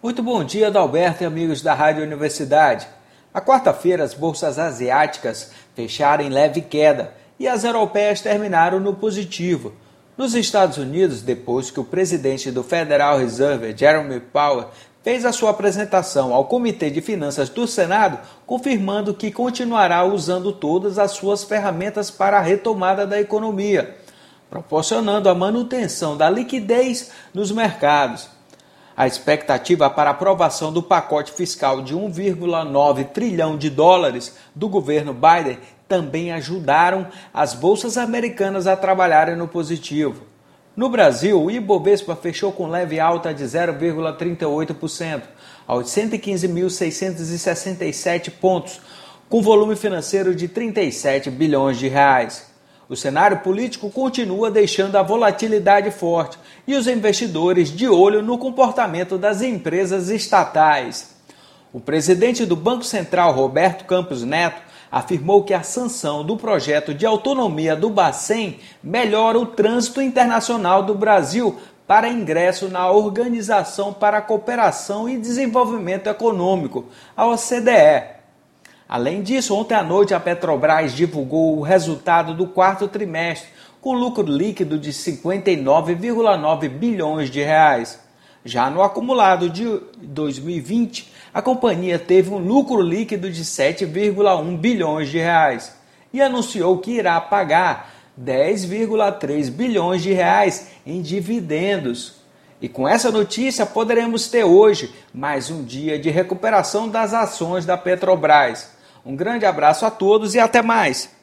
Muito bom dia, Adalberto e amigos da Rádio Universidade. Na quarta-feira, as bolsas asiáticas fecharam em leve queda e as europeias terminaram no positivo. Nos Estados Unidos, depois que o presidente do Federal Reserve, Jerome Powell, fez a sua apresentação ao Comitê de Finanças do Senado, confirmando que continuará usando todas as suas ferramentas para a retomada da economia, proporcionando a manutenção da liquidez nos mercados. A expectativa para a aprovação do pacote fiscal de 1,9 trilhão de dólares do governo Biden também ajudaram as bolsas americanas a trabalharem no positivo. No Brasil, o Ibovespa fechou com leve alta de 0,38%, aos 115.667 pontos, com volume financeiro de 37 bilhões de reais. O cenário político continua deixando a volatilidade forte e os investidores de olho no comportamento das empresas estatais. O presidente do Banco Central, Roberto Campos Neto, afirmou que a sanção do projeto de autonomia do Bacen melhora o trânsito internacional do Brasil para ingresso na Organização para a Cooperação e Desenvolvimento Econômico, a OCDE. Além disso, ontem à noite a Petrobras divulgou o resultado do quarto trimestre, com lucro líquido de 59,9 bilhões de reais. Já no acumulado de 2020, a companhia teve um lucro líquido de 7,1 bilhões de reais e anunciou que irá pagar 10,3 bilhões de reais em dividendos. E com essa notícia poderemos ter hoje mais um dia de recuperação das ações da Petrobras. Um grande abraço a todos e até mais!